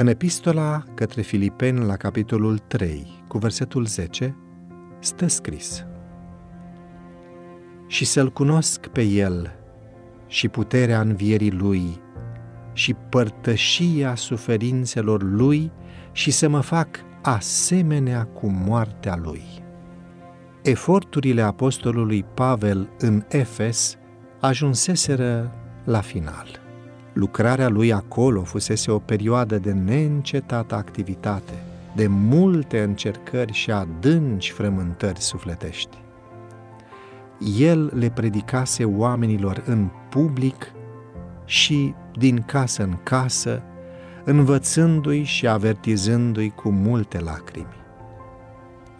În epistola către Filipeni, la capitolul 3, cu versetul 10, stă scris: și să-L cunosc pe El și puterea învierii Lui și părtășia suferințelor Lui și să mă fac asemenea cu moartea Lui. Eforturile apostolului Pavel în Efes ajunseseră la final. Lucrarea lui acolo fusese o perioadă de neîncetată activitate, de multe încercări și adânci frământări sufletești. El le predicase oamenilor în public și din casă în casă, învățându-i și avertizându-i cu multe lacrimi.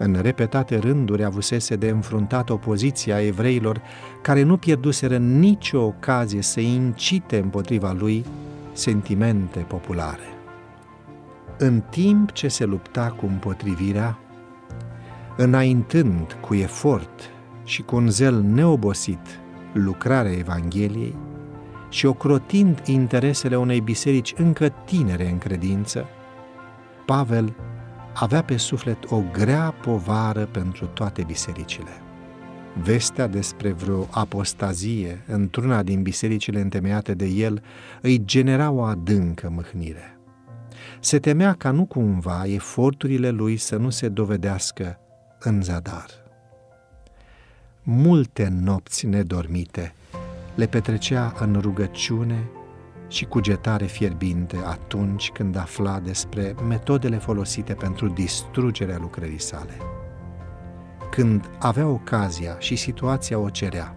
În repetate rânduri avusese de înfruntat opoziția evreilor, care nu pierduseră nicio ocazie să incite împotriva lui sentimente populare. În timp ce se lupta cu împotrivirea, înaintând cu efort și cu un zel neobosit lucrarea Evangheliei și ocrotind interesele unei biserici încă tinere în credință, Pavel avea pe suflet o grea povară pentru toate bisericile. Vestea despre vreo apostazie într-una din bisericile întemeiate de el îi genera o adâncă mâhnire. Se temea ca nu cumva eforturile lui să nu se dovedească în zadar. Multe nopți nedormite le petrecea în rugăciune și cugetare fierbinte atunci când afla despre metodele folosite pentru distrugerea lucrării sale. Când avea ocazia și situația o cerea,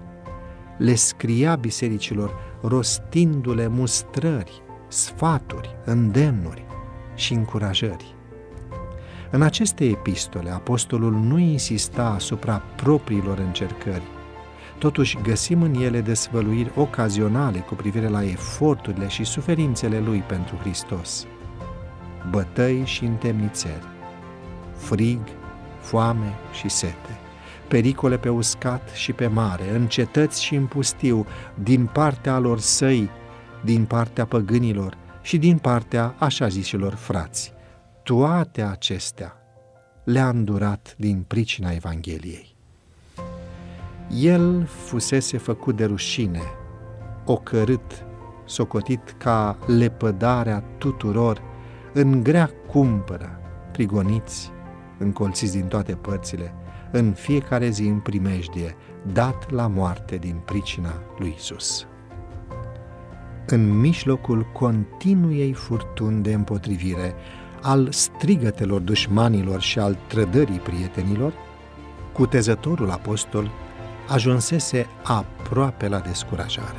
le scria bisericilor rostindu-le mustrări, sfaturi, îndemnuri și încurajări. În aceste epistole, apostolul nu insista asupra propriilor încercări. Totuși găsim în ele dezvăluiri ocazionale cu privire la eforturile și suferințele lui pentru Hristos. Bătăi și întemnițeri, frig, foame și sete, pericole pe uscat și pe mare, în cetăți și în pustiu, din partea lor săi, din partea păgânilor și din partea așa zișilor frați. Toate acestea le-a îndurat din pricina Evangheliei. El fusese făcut de rușine, ocărât, socotit ca lepădarea tuturor, în grea cumpără, prigoniți, încolțiți din toate părțile, în fiecare zi în primejdie, dat la moarte din pricina lui Isus. În mijlocul continuei furtuni de împotrivire, al strigătelor dușmanilor și al trădării prietenilor, cutezătorul apostol ajunsese aproape la descurajare.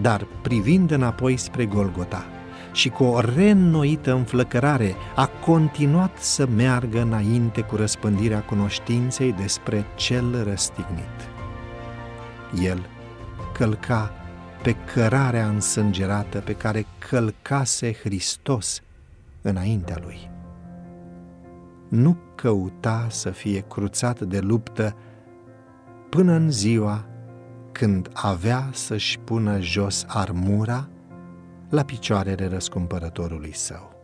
Dar privind înapoi spre Golgota și cu o reînnoită înflăcărare, a continuat să meargă înainte cu răspândirea cunoștinței despre cel răstignit. El călca pe cărarea însângerată pe care călcase Hristos înaintea lui. Nu căuta să fie cruțat de luptă până în ziua când avea să-și pună jos armura la picioarele răscumpărătorului său.